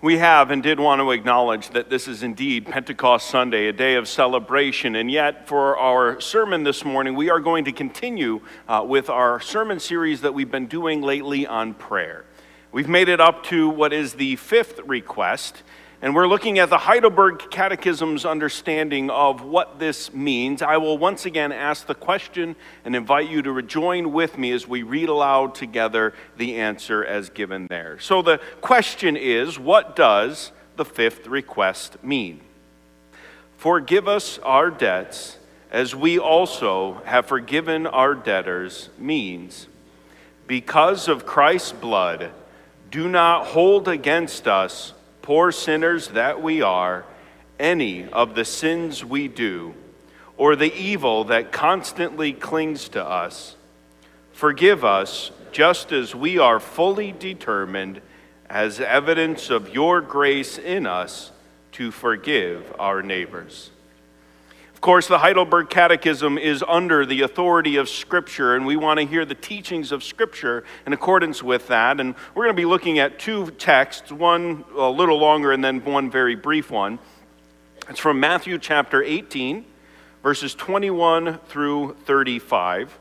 We have and did want to acknowledge that this is indeed Pentecost Sunday, a day of celebration, and yet for our sermon this morning, we are going to continue with our sermon series that we've been doing lately on prayer. We've made it up to what is the fifth request, and we're looking at the Heidelberg Catechism's understanding of what this means. I will once again ask the question and invite you to rejoin with me as we read aloud together the answer as given there. So the question is, what does the fifth request mean? Forgive us our debts, as we also have forgiven our debtors, means, because of Christ's blood, do not hold against us, poor sinners that we are, any of the sins we do, or the evil that constantly clings to us. Forgive us, just as we are fully determined, as evidence of your grace in us, to forgive our neighbors. Of course, the Heidelberg Catechism is under the authority of Scripture, and we want to hear the teachings of Scripture in accordance with that. And we're going to be looking at two texts, one a little longer and then one very brief one. It's from Matthew chapter 18, verses 21 through 35.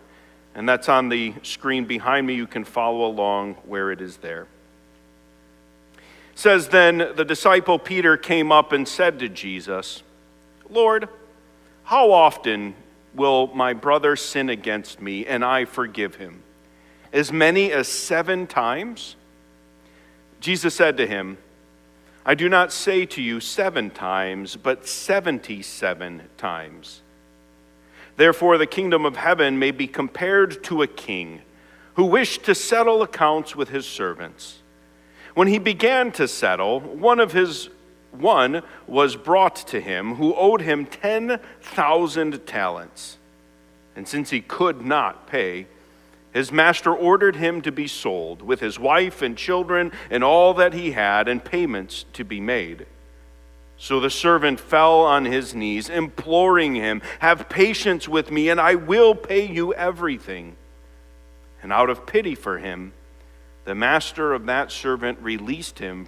And that's on the screen behind me. You can follow along where it is there. It says, "Then the disciple Peter came up and said to Jesus, 'Lord, how often will my brother sin against me and I forgive him? As many as 7 times?' Jesus said to him, 'I do not say to you 7 times, but 77 times. Therefore the kingdom of heaven may be compared to a king who wished to settle accounts with his servants. When he began to settle, one was brought to him who owed him 10,000 talents. And since he could not pay, his master ordered him to be sold with his wife and children and all that he had, and payments to be made. So the servant fell on his knees, imploring him, 'Have patience with me, and I will pay you everything.' And out of pity for him, the master of that servant released him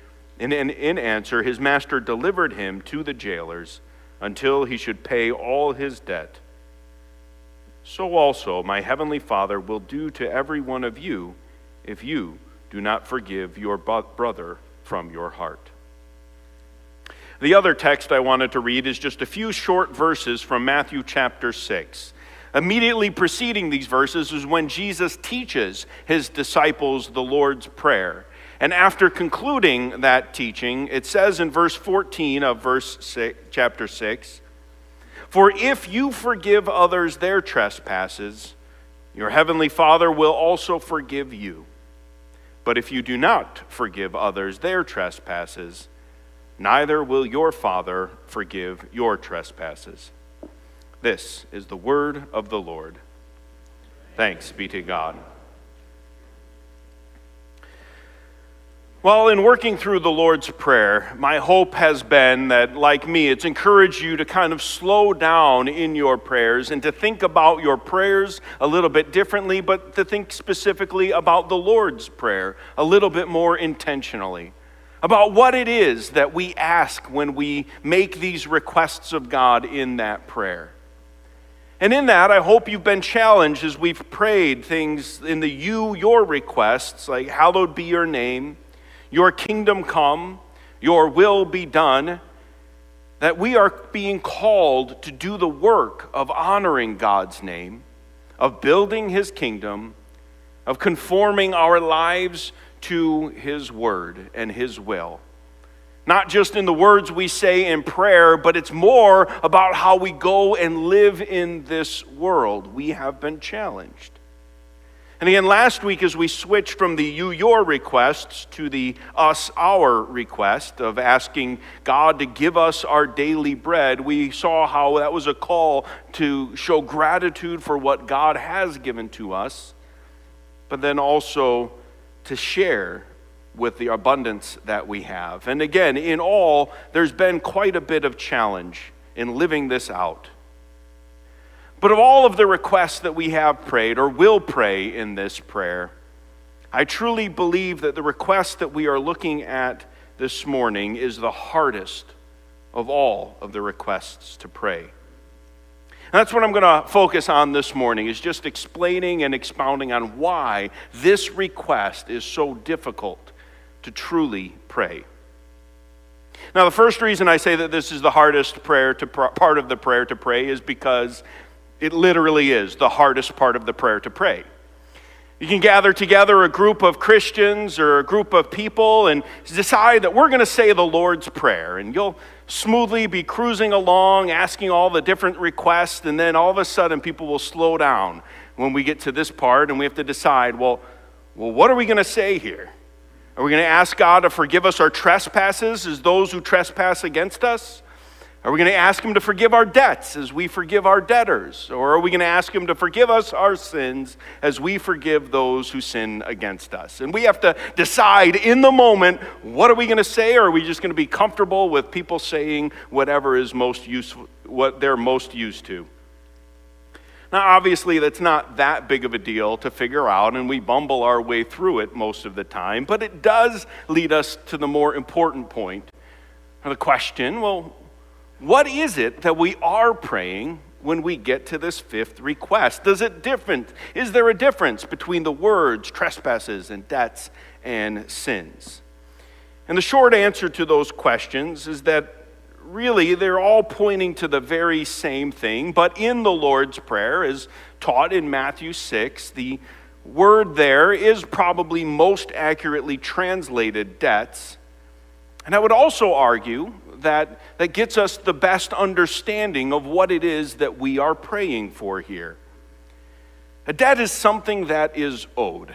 delivered him to the jailers until he should pay all his debt. So also my heavenly Father will do to every one of you if you do not forgive your brother from your heart." The other text I wanted to read is just a few short verses from Matthew chapter 6. Immediately preceding these verses is when Jesus teaches his disciples the Lord's Prayer. And after concluding that teaching, it says in verse 14 of chapter 6, "For if you forgive others their trespasses, your heavenly Father will also forgive you. But if you do not forgive others their trespasses, neither will your Father forgive your trespasses." This is the word of the Lord. Thanks be to God. Well, in working through the Lord's Prayer, my hope has been that, like me, it's encouraged you to kind of slow down in your prayers and to think about your prayers a little bit differently, but to think specifically about the Lord's Prayer a little bit more intentionally, about what it is that we ask when we make these requests of God in that prayer. And in that, I hope you've been challenged as we've prayed things in your requests, like, "Hallowed be your name. your kingdom come, your will be done, that we are being called to do the work of honoring God's name, of building his kingdom, of conforming our lives to his word and his will. Not just in the words we say in prayer, but it's more about how we go and live in this world. We have been challenged. And again, last week as we switched from the you, your requests to the us, our request of asking God to give us our daily bread, we saw how that was a call to show gratitude for what God has given to us, but then also to share with the abundance that we have. And again, in all, there's been quite a bit of challenge in living this out. But of all of the requests that we have prayed or will pray in this prayer, I truly believe that the request that we are looking at this morning is the hardest of all of the requests to pray. And that's what I'm going to focus on this morning, is just explaining and expounding on why this request is so difficult to truly pray. Now, the first reason I say that this is the hardest prayer to part of the prayer to pray is because it literally is the hardest part of the prayer to pray. You can gather together a group of Christians or a group of people and decide that we're going to say the Lord's Prayer, and you'll smoothly be cruising along, asking all the different requests, and then all of a sudden people will slow down when we get to this part, and we have to decide, well, what are we going to say here? Are we going to ask God to forgive us our trespasses as those who trespass against us? Are we going to ask him to forgive our debts as we forgive our debtors? Or are we going to ask him to forgive us our sins as we forgive those who sin against us? And we have to decide in the moment, what are we going to say? Or are we just going to be comfortable with people saying whatever is most useful, what they're most used to? Now, obviously, that's not that big of a deal to figure out, and we bumble our way through it most of the time, but it does lead us to the more important point. The question, well, what is it that we are praying when we get to this fifth request? Is there a difference between the words, trespasses and debts and sins? And the short answer to those questions is that really they're all pointing to the very same thing, but in the Lord's Prayer, as taught in Matthew 6, the word there is probably most accurately translated debts. And I would also argue that gets us the best understanding of what it is that we are praying for here. A debt is something that is owed.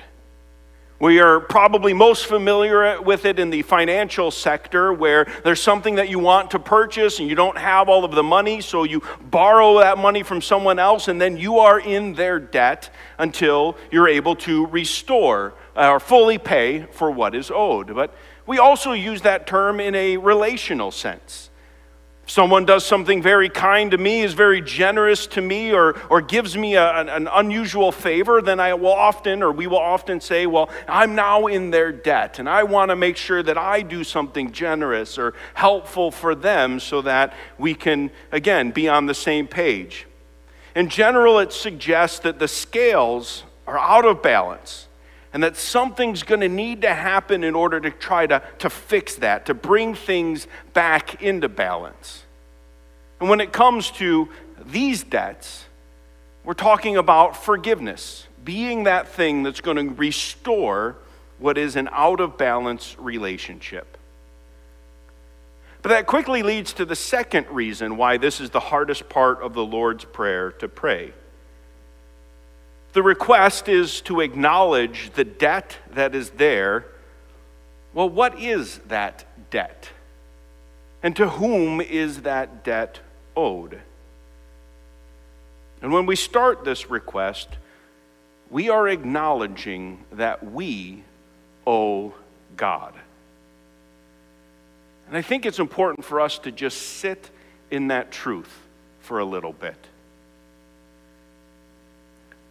We are probably most familiar with it in the financial sector, where there's something that you want to purchase and you don't have all of the money, so you borrow that money from someone else, and then you are in their debt until you're able to restore or fully pay for what is owed. But we also use that term in a relational sense. Someone does something very kind to me, is very generous to me, or gives me an unusual favor, then we will often say, well, I'm now in their debt, and I want to make sure that I do something generous or helpful for them so that we can, again, be on the same page. In general, it suggests that the scales are out of balance, and that something's going to need to happen in order to try to fix that, to bring things back into balance. And when it comes to these debts, we're talking about forgiveness, being that thing that's going to restore what is an out-of-balance relationship. But that quickly leads to the second reason why this is the hardest part of the Lord's Prayer to pray. The request is to acknowledge the debt that is there. Well, what is that debt? And to whom is that debt owed? And when we start this request, we are acknowledging that we owe God. And I think it's important for us to just sit in that truth for a little bit.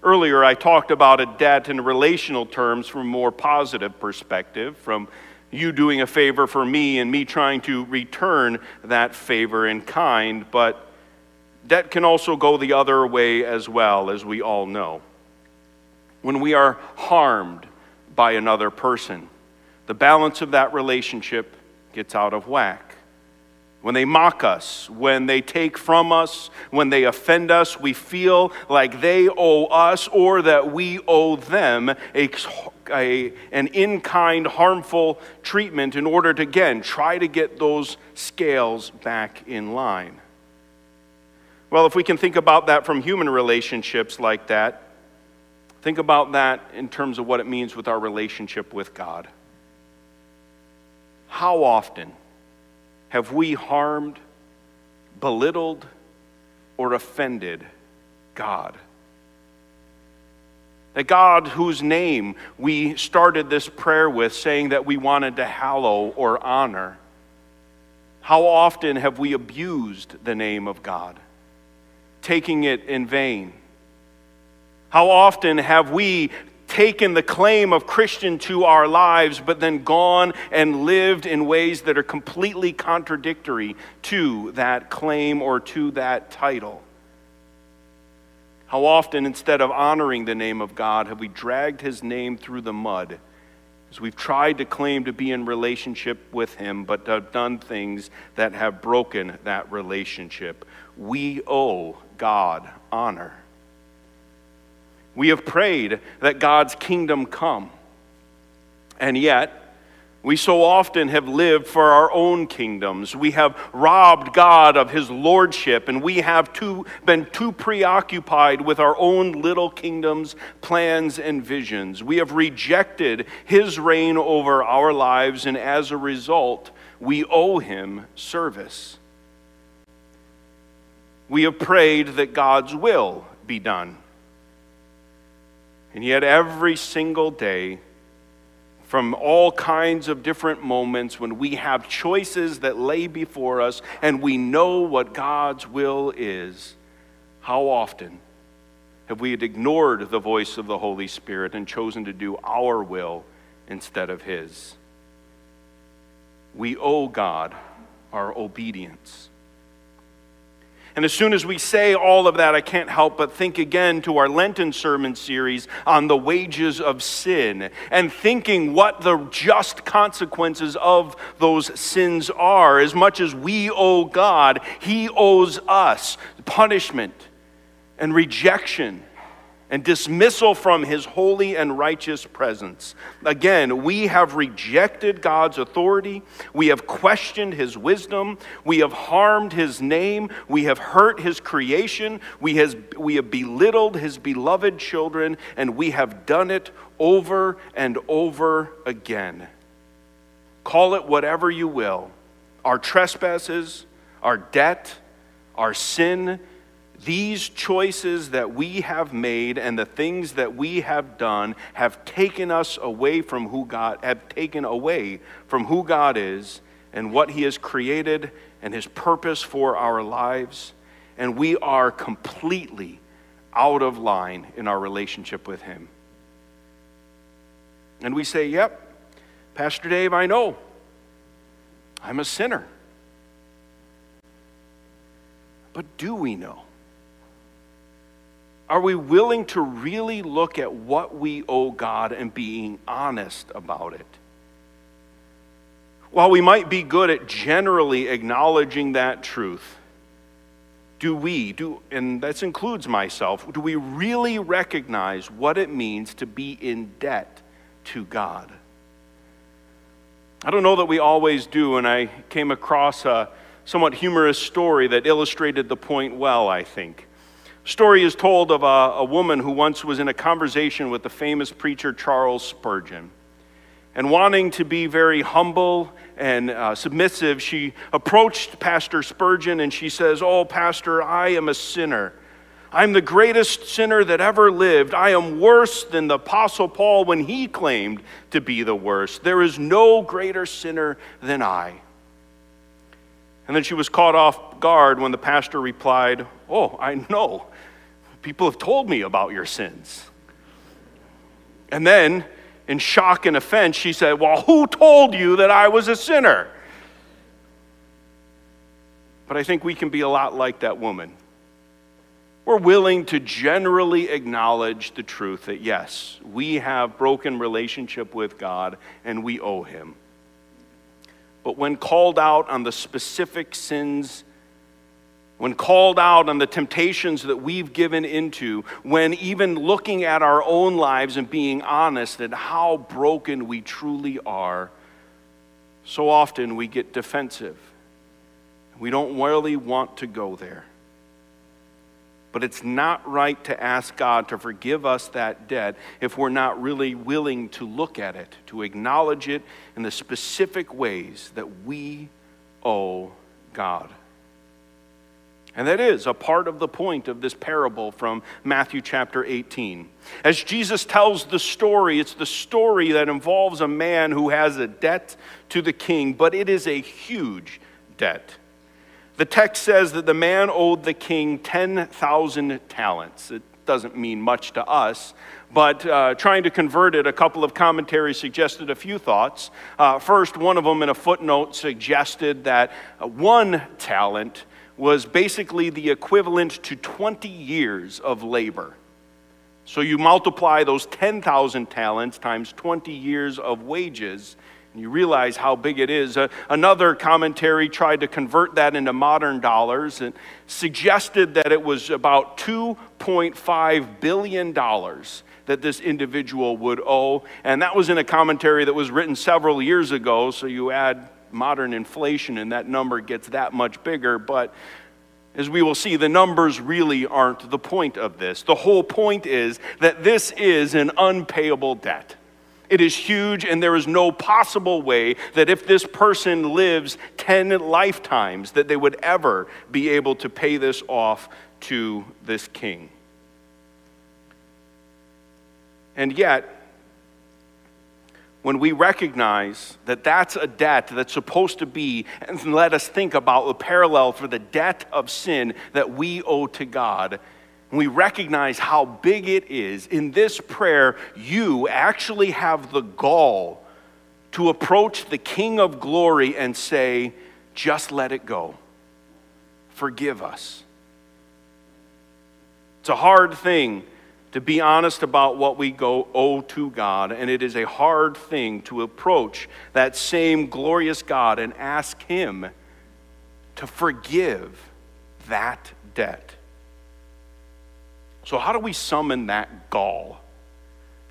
Earlier, I talked about a debt in relational terms from a more positive perspective, from you doing a favor for me and me trying to return that favor in kind, but debt can also go the other way as well, as we all know. When we are harmed by another person, the balance of that relationship gets out of whack. When they mock us, when they take from us, when they offend us, we feel like they owe us or that we owe them an in-kind, harmful treatment in order to, again, try to get those scales back in line. Well, if we can think about that from human relationships like that, think about that in terms of what it means with our relationship with God. How often have we harmed, belittled, or offended God? That God whose name we started this prayer with, saying that we wanted to hallow or honor. How often have we abused the name of God, taking it in vain? How often have we taken the claim of Christian to our lives, but then gone and lived in ways that are completely contradictory to that claim or to that title? How often, instead of honoring the name of God, have we dragged his name through the mud as we've tried to claim to be in relationship with him, but have done things that have broken that relationship? We owe God honor. We have prayed that God's kingdom come, and yet we so often have lived for our own kingdoms. We have robbed God of his lordship, and we have been too preoccupied with our own little kingdoms, plans, and visions. We have rejected his reign over our lives, and as a result, we owe him service. We have prayed that God's will be done. And yet every single day, from all kinds of different moments when we have choices that lay before us and we know what God's will is, how often have we ignored the voice of the Holy Spirit and chosen to do our will instead of his? We owe God our obedience. And as soon as we say all of that, I can't help but think again to our Lenten sermon series on the wages of sin, and thinking what the just consequences of those sins are. As much as we owe God, he owes us punishment and rejection and dismissal from his holy and righteous presence. Again, we have rejected God's authority. We have questioned his wisdom. We have harmed his name. We have hurt his creation. We have belittled his beloved children, and we have done it over and over again. Call it whatever you will. Our trespasses, our debt, our sin, these choices that we have made and the things that we have done have taken us away from who God, have taken away from who God is and what he has created and his purpose for our lives. And we are completely out of line in our relationship with him. And we say, yep, Pastor Dave, I know. I'm a sinner. But do we know? Are we willing to really look at what we owe God and being honest about it? While we might be good at generally acknowledging that truth, and that includes myself, do we really recognize what it means to be in debt to God? I don't know that we always do, and I came across a somewhat humorous story that illustrated the point well, I think. Story is told of a woman who once was in a conversation with the famous preacher Charles Spurgeon. And wanting to be very humble and submissive, she approached Pastor Spurgeon and she says, "Oh, Pastor, I am a sinner. I'm the greatest sinner that ever lived. I am worse than the Apostle Paul when he claimed to be the worst. There is no greater sinner than I." And then she was caught off guard when the pastor replied, "Oh, I know. People have told me about your sins." And then, in shock and offense, she said, "Well, who told you that I was a sinner?" But I think we can be a lot like that woman. we're willing to generally acknowledge the truth that, yes, we have broken relationship with God and we owe him. But when called out on the specific sins, when called out on the temptations that we've given into, when even looking at our own lives and being honest at how broken we truly are, so often we get defensive. We don't really want to go there. But it's not right to ask God to forgive us that debt if we're not really willing to look at it, to acknowledge it in the specific ways that we owe God. And that is a part of the point of this parable from Matthew chapter 18. As Jesus tells the story, it's the story that involves a man who has a debt to the king, but it is a huge debt. The text says that the man owed the king 10,000 talents. It doesn't mean much to us, but trying to convert it, a couple of commentaries suggested a few thoughts. First, one of them in a footnote suggested that one talent was basically the equivalent to 20 years of labor. So you multiply those 10,000 talents times 20 years of wages, you realize how big it is. Another commentary tried to convert that into modern dollars and suggested that it was about $2.5 billion that this individual would owe. And that was in a commentary that was written several years ago, so you add modern inflation and that number gets that much bigger. But as we will see, the numbers really aren't the point of this. The whole point is that this is an unpayable debt. It is huge, and there is no possible way that if this person lives 10 lifetimes that they would ever be able to pay this off to this king. And yet, when we recognize that that's a debt that's supposed to be, and let us think about the parallel for the debt of sin that we owe to God, we recognize how big it is. In this prayer, you actually have the gall to approach the King of Glory and say, just let it go. Forgive us. It's a hard thing to be honest about what we owe to God, and it is a hard thing to approach that same glorious God and ask him to forgive that debt. So how do we summon that gall?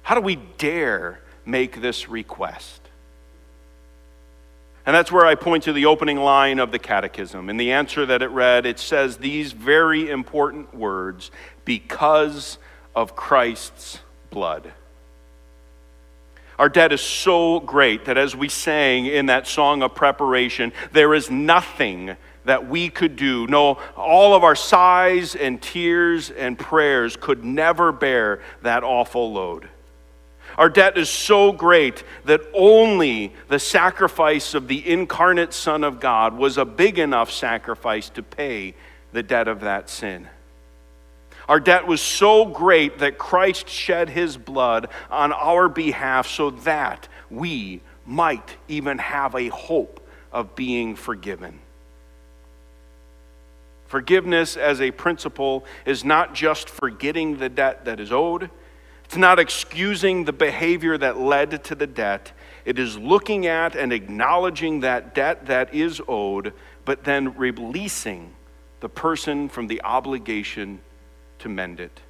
How do we dare make this request? And that's where I point to the opening line of the Catechism. In the answer that it read, it says these very important words, because of Christ's blood. Our debt is so great that as we sang in that song of preparation, there is nothing that we could do. No, all of our sighs and tears and prayers could never bear that awful load. Our debt is so great that only the sacrifice of the incarnate Son of God was a big enough sacrifice to pay the debt of that sin. Our debt was so great that Christ shed his blood on our behalf so that we might even have a hope of being forgiven. Forgiveness as a principle is not just forgetting the debt that is owed. It's not excusing the behavior that led to the debt. It is looking at and acknowledging that debt that is owed, but then releasing the person from the obligation to mend it.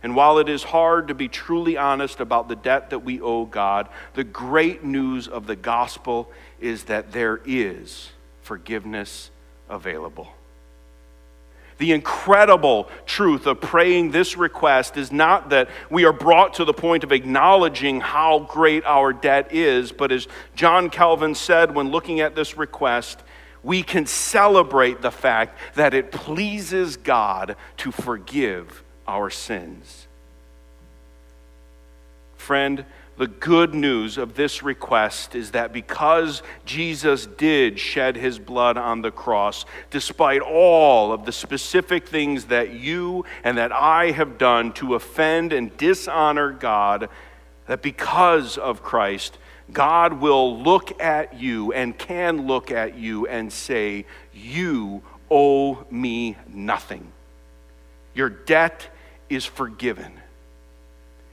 And while it is hard to be truly honest about the debt that we owe God, the great news of the gospel is that there is forgiveness available. The incredible truth of praying this request is not that we are brought to the point of acknowledging how great our debt is, but as John Calvin said when looking at this request, we can celebrate the fact that it pleases God to forgive our sins. Friend, the good news of this request is that because Jesus did shed his blood on the cross, despite all of the specific things that you and that I have done to offend and dishonor God, that because of Christ, God will look at you and can look at you and say, "You owe me nothing. Your debt is forgiven.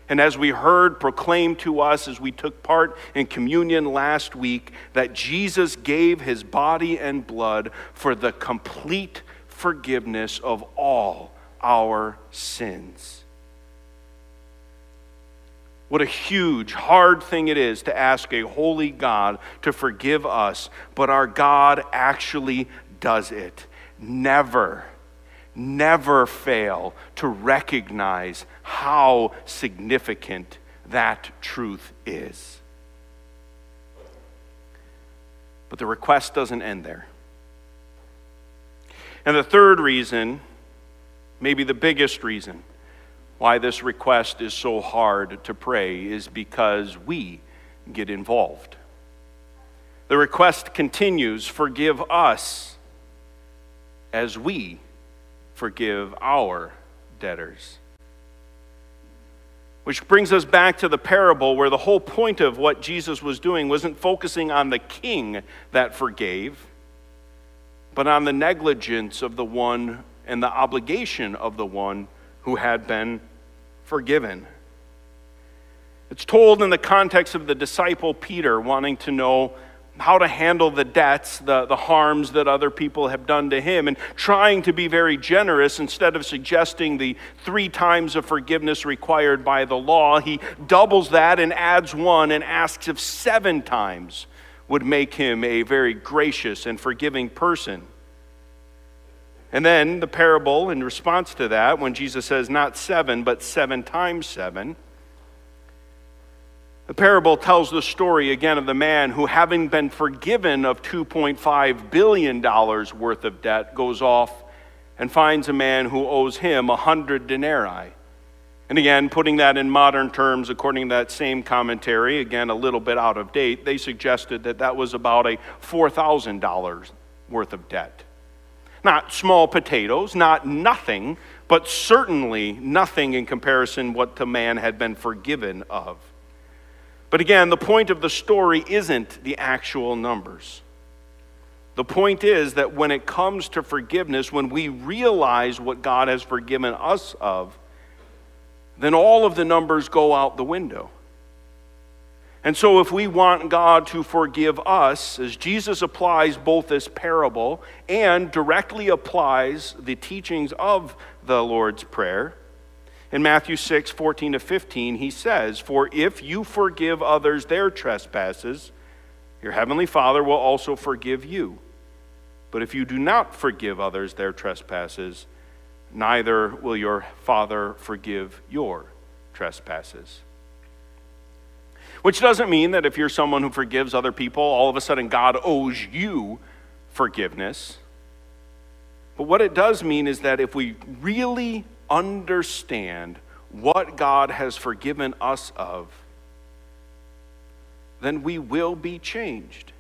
And as we heard proclaimed to us as we took part in communion last week, that Jesus gave his body and blood for the complete forgiveness of all our sins. What a huge, hard thing it is to ask a holy God to forgive us, but our God actually does it. Never fail to recognize how significant that truth is. But the request doesn't end there. And the third reason, maybe the biggest reason, why this request is so hard to pray is because we get involved. The request continues, forgive us as we forgive our debtors. Which brings us back to the parable where the whole point of what Jesus was doing wasn't focusing on the king that forgave, but on the negligence of the one and the obligation of the one who had been forgiven. It's told in the context of the disciple Peter wanting to know how to handle the debts, the harms that other people have done to him, and trying to be very generous. Instead of suggesting the 3 times of forgiveness required by the law, he doubles that and adds 1 and asks if 7 times would make him a very gracious and forgiving person. And then the parable, in response to that, when Jesus says not 7, but 7 times 7, the parable tells the story again of the man who, having been forgiven of $2.5 billion worth of debt, goes off and finds a man who owes him 100 denarii. And again, putting that in modern terms, according to that same commentary, again a little bit out of date, they suggested that that was about a $4,000 worth of debt. Not small potatoes, not nothing, but certainly nothing in comparison what the man had been forgiven of. But again, the point of the story isn't the actual numbers. The point is that when it comes to forgiveness, when we realize what God has forgiven us of, then all of the numbers go out the window. And so if we want God to forgive us, as Jesus applies both this parable and directly applies the teachings of the Lord's Prayer, in Matthew 6:14-15, he says, "For if you forgive others their trespasses, your heavenly Father will also forgive you. But if you do not forgive others their trespasses, neither will your Father forgive your trespasses." Which doesn't mean that if you're someone who forgives other people, all of a sudden God owes you forgiveness. But what it does mean is that if we really understand what God has forgiven us of, then we will be changed.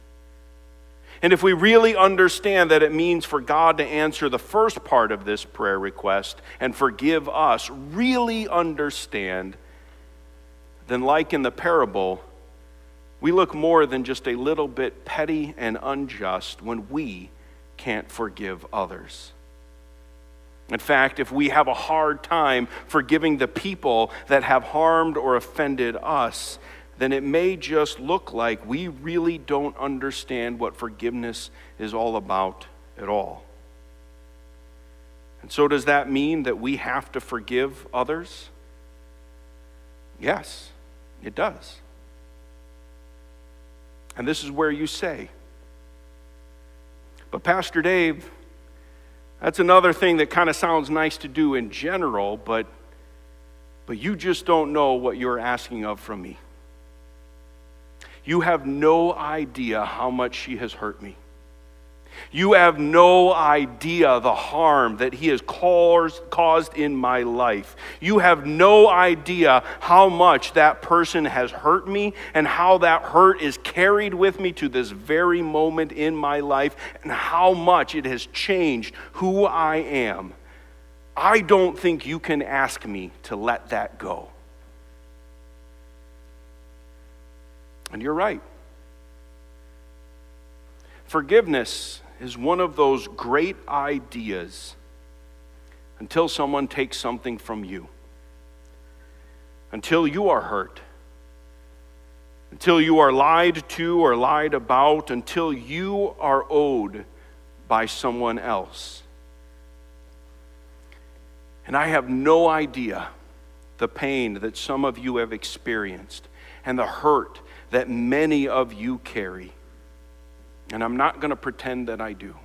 And if we really understand that it means for God to answer the first part of this prayer request and forgive us, really understand, then like in the parable, we look more than just a little bit petty and unjust when we can't forgive others. In fact, if we have a hard time forgiving the people that have harmed or offended us, then it may just look like we really don't understand what forgiveness is all about at all. And so does that mean that we have to forgive others? Yes, it does. And this is where you say, "But Pastor Dave, that's another thing that kind of sounds nice to do in general, but you just don't know what you're asking of from me. You have no idea how much she has hurt me. You have no idea the harm that he has caused in my life. You have no idea how much that person has hurt me and how that hurt is carried with me to this very moment in my life and how much it has changed who I am. I don't think you can ask me to let that go." And you're right. Forgiveness is one of those great ideas until someone takes something from you, until you are hurt, until you are lied to or lied about, until you are owed by someone else. And I have no idea the pain that some of you have experienced and the hurt that many of you carry. And I'm not going to pretend that I do.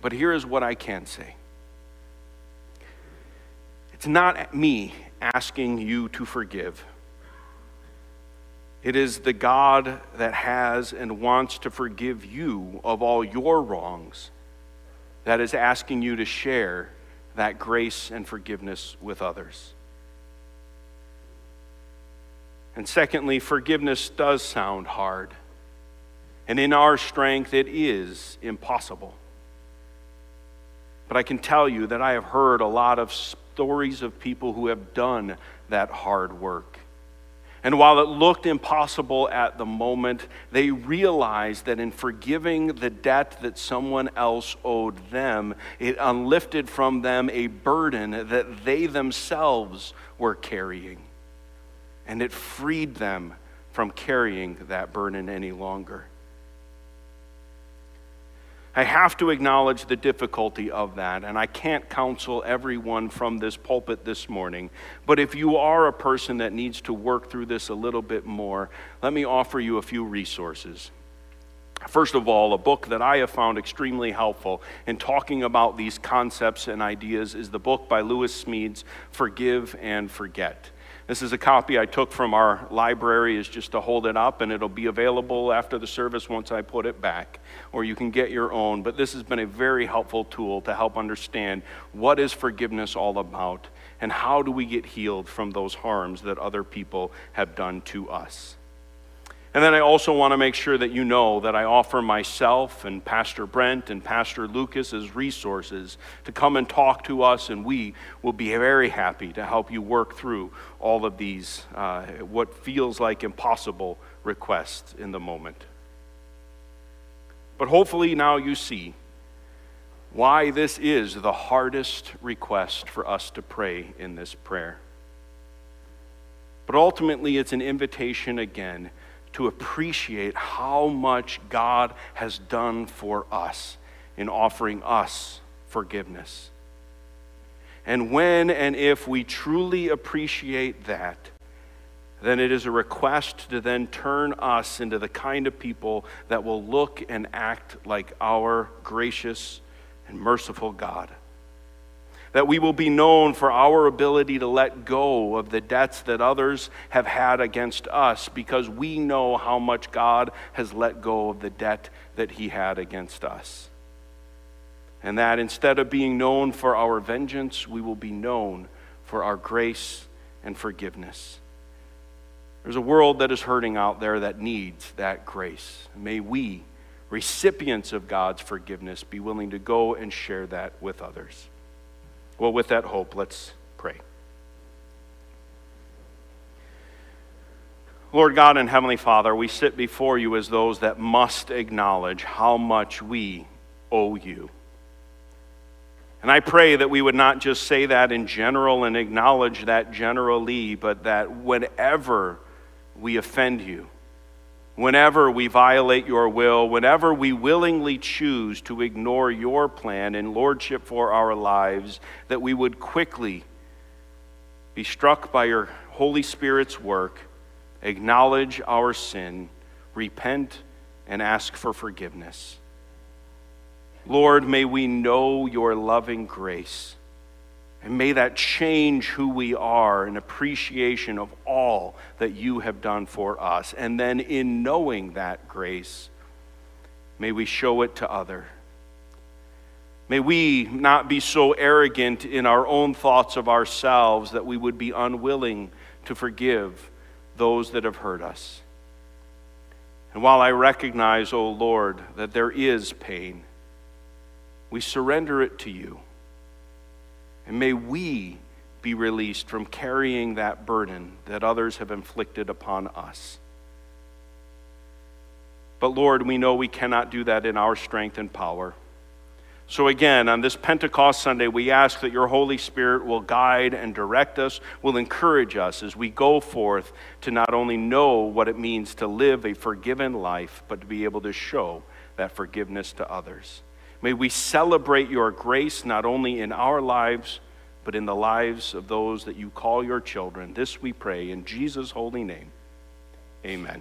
But here is what I can say. It's not me asking you to forgive. It is the God that has and wants to forgive you of all your wrongs that is asking you to share that grace and forgiveness with others. And secondly, forgiveness does sound hard. And in our strength, it is impossible. But I can tell you that I have heard a lot of stories of people who have done that hard work. And while it looked impossible at the moment, they realized that in forgiving the debt that someone else owed them, it unlifted from them a burden that they themselves were carrying. And it freed them from carrying that burden any longer. I have to acknowledge the difficulty of that, and I can't counsel everyone from this pulpit this morning, but if you are a person that needs to work through this a little bit more, let me offer you a few resources. First of all, a book that I have found extremely helpful in talking about these concepts and ideas is the book by Lewis Smedes, Forgive and Forget. This is a copy I took from our library, is just to hold it up, and it'll be available after the service once I put it back, or you can get your own. But this has been a very helpful tool to help understand what is forgiveness all about and how do we get healed from those harms that other people have done to us. And then I also want to make sure that you know that I offer myself and Pastor Brent and Pastor Lucas as resources to come and talk to us, and we will be very happy to help you work through all of these, what feels like impossible requests in the moment. But hopefully now you see why this is the hardest request for us to pray in this prayer. But ultimately it's an invitation again to appreciate how much God has done for us in offering us forgiveness. And when and if we truly appreciate that, then it is a request to then turn us into the kind of people that will look and act like our gracious and merciful God. That we will be known for our ability to let go of the debts that others have had against us because we know how much God has let go of the debt that he had against us. And that instead of being known for our vengeance, we will be known for our grace and forgiveness. There's a world that is hurting out there that needs that grace. May we, recipients of God's forgiveness, be willing to go and share that with others. Well, with that hope, let's pray. Lord God and Heavenly Father, we sit before you as those that must acknowledge how much we owe you. And I pray that we would not just say that in general and acknowledge that generally, but that whenever we offend you, whenever we violate your will, whenever we willingly choose to ignore your plan and lordship for our lives, that we would quickly be struck by your Holy Spirit's work, acknowledge our sin, repent, and ask for forgiveness. Lord, may we know your loving grace, and may that change who we are in appreciation of all that you have done for us. And then in knowing that grace, may we show it to others. May we not be so arrogant in our own thoughts of ourselves that we would be unwilling to forgive those that have hurt us. And while I recognize, O Lord, that there is pain, we surrender it to you. And may we be released from carrying that burden that others have inflicted upon us. But Lord, we know we cannot do that in our strength and power. So again, on this Pentecost Sunday, we ask that your Holy Spirit will guide and direct us, will encourage us as we go forth to not only know what it means to live a forgiven life, but to be able to show that forgiveness to others. May we celebrate your grace not only in our lives, but in the lives of those that you call your children. This we pray in Jesus' holy name. Amen.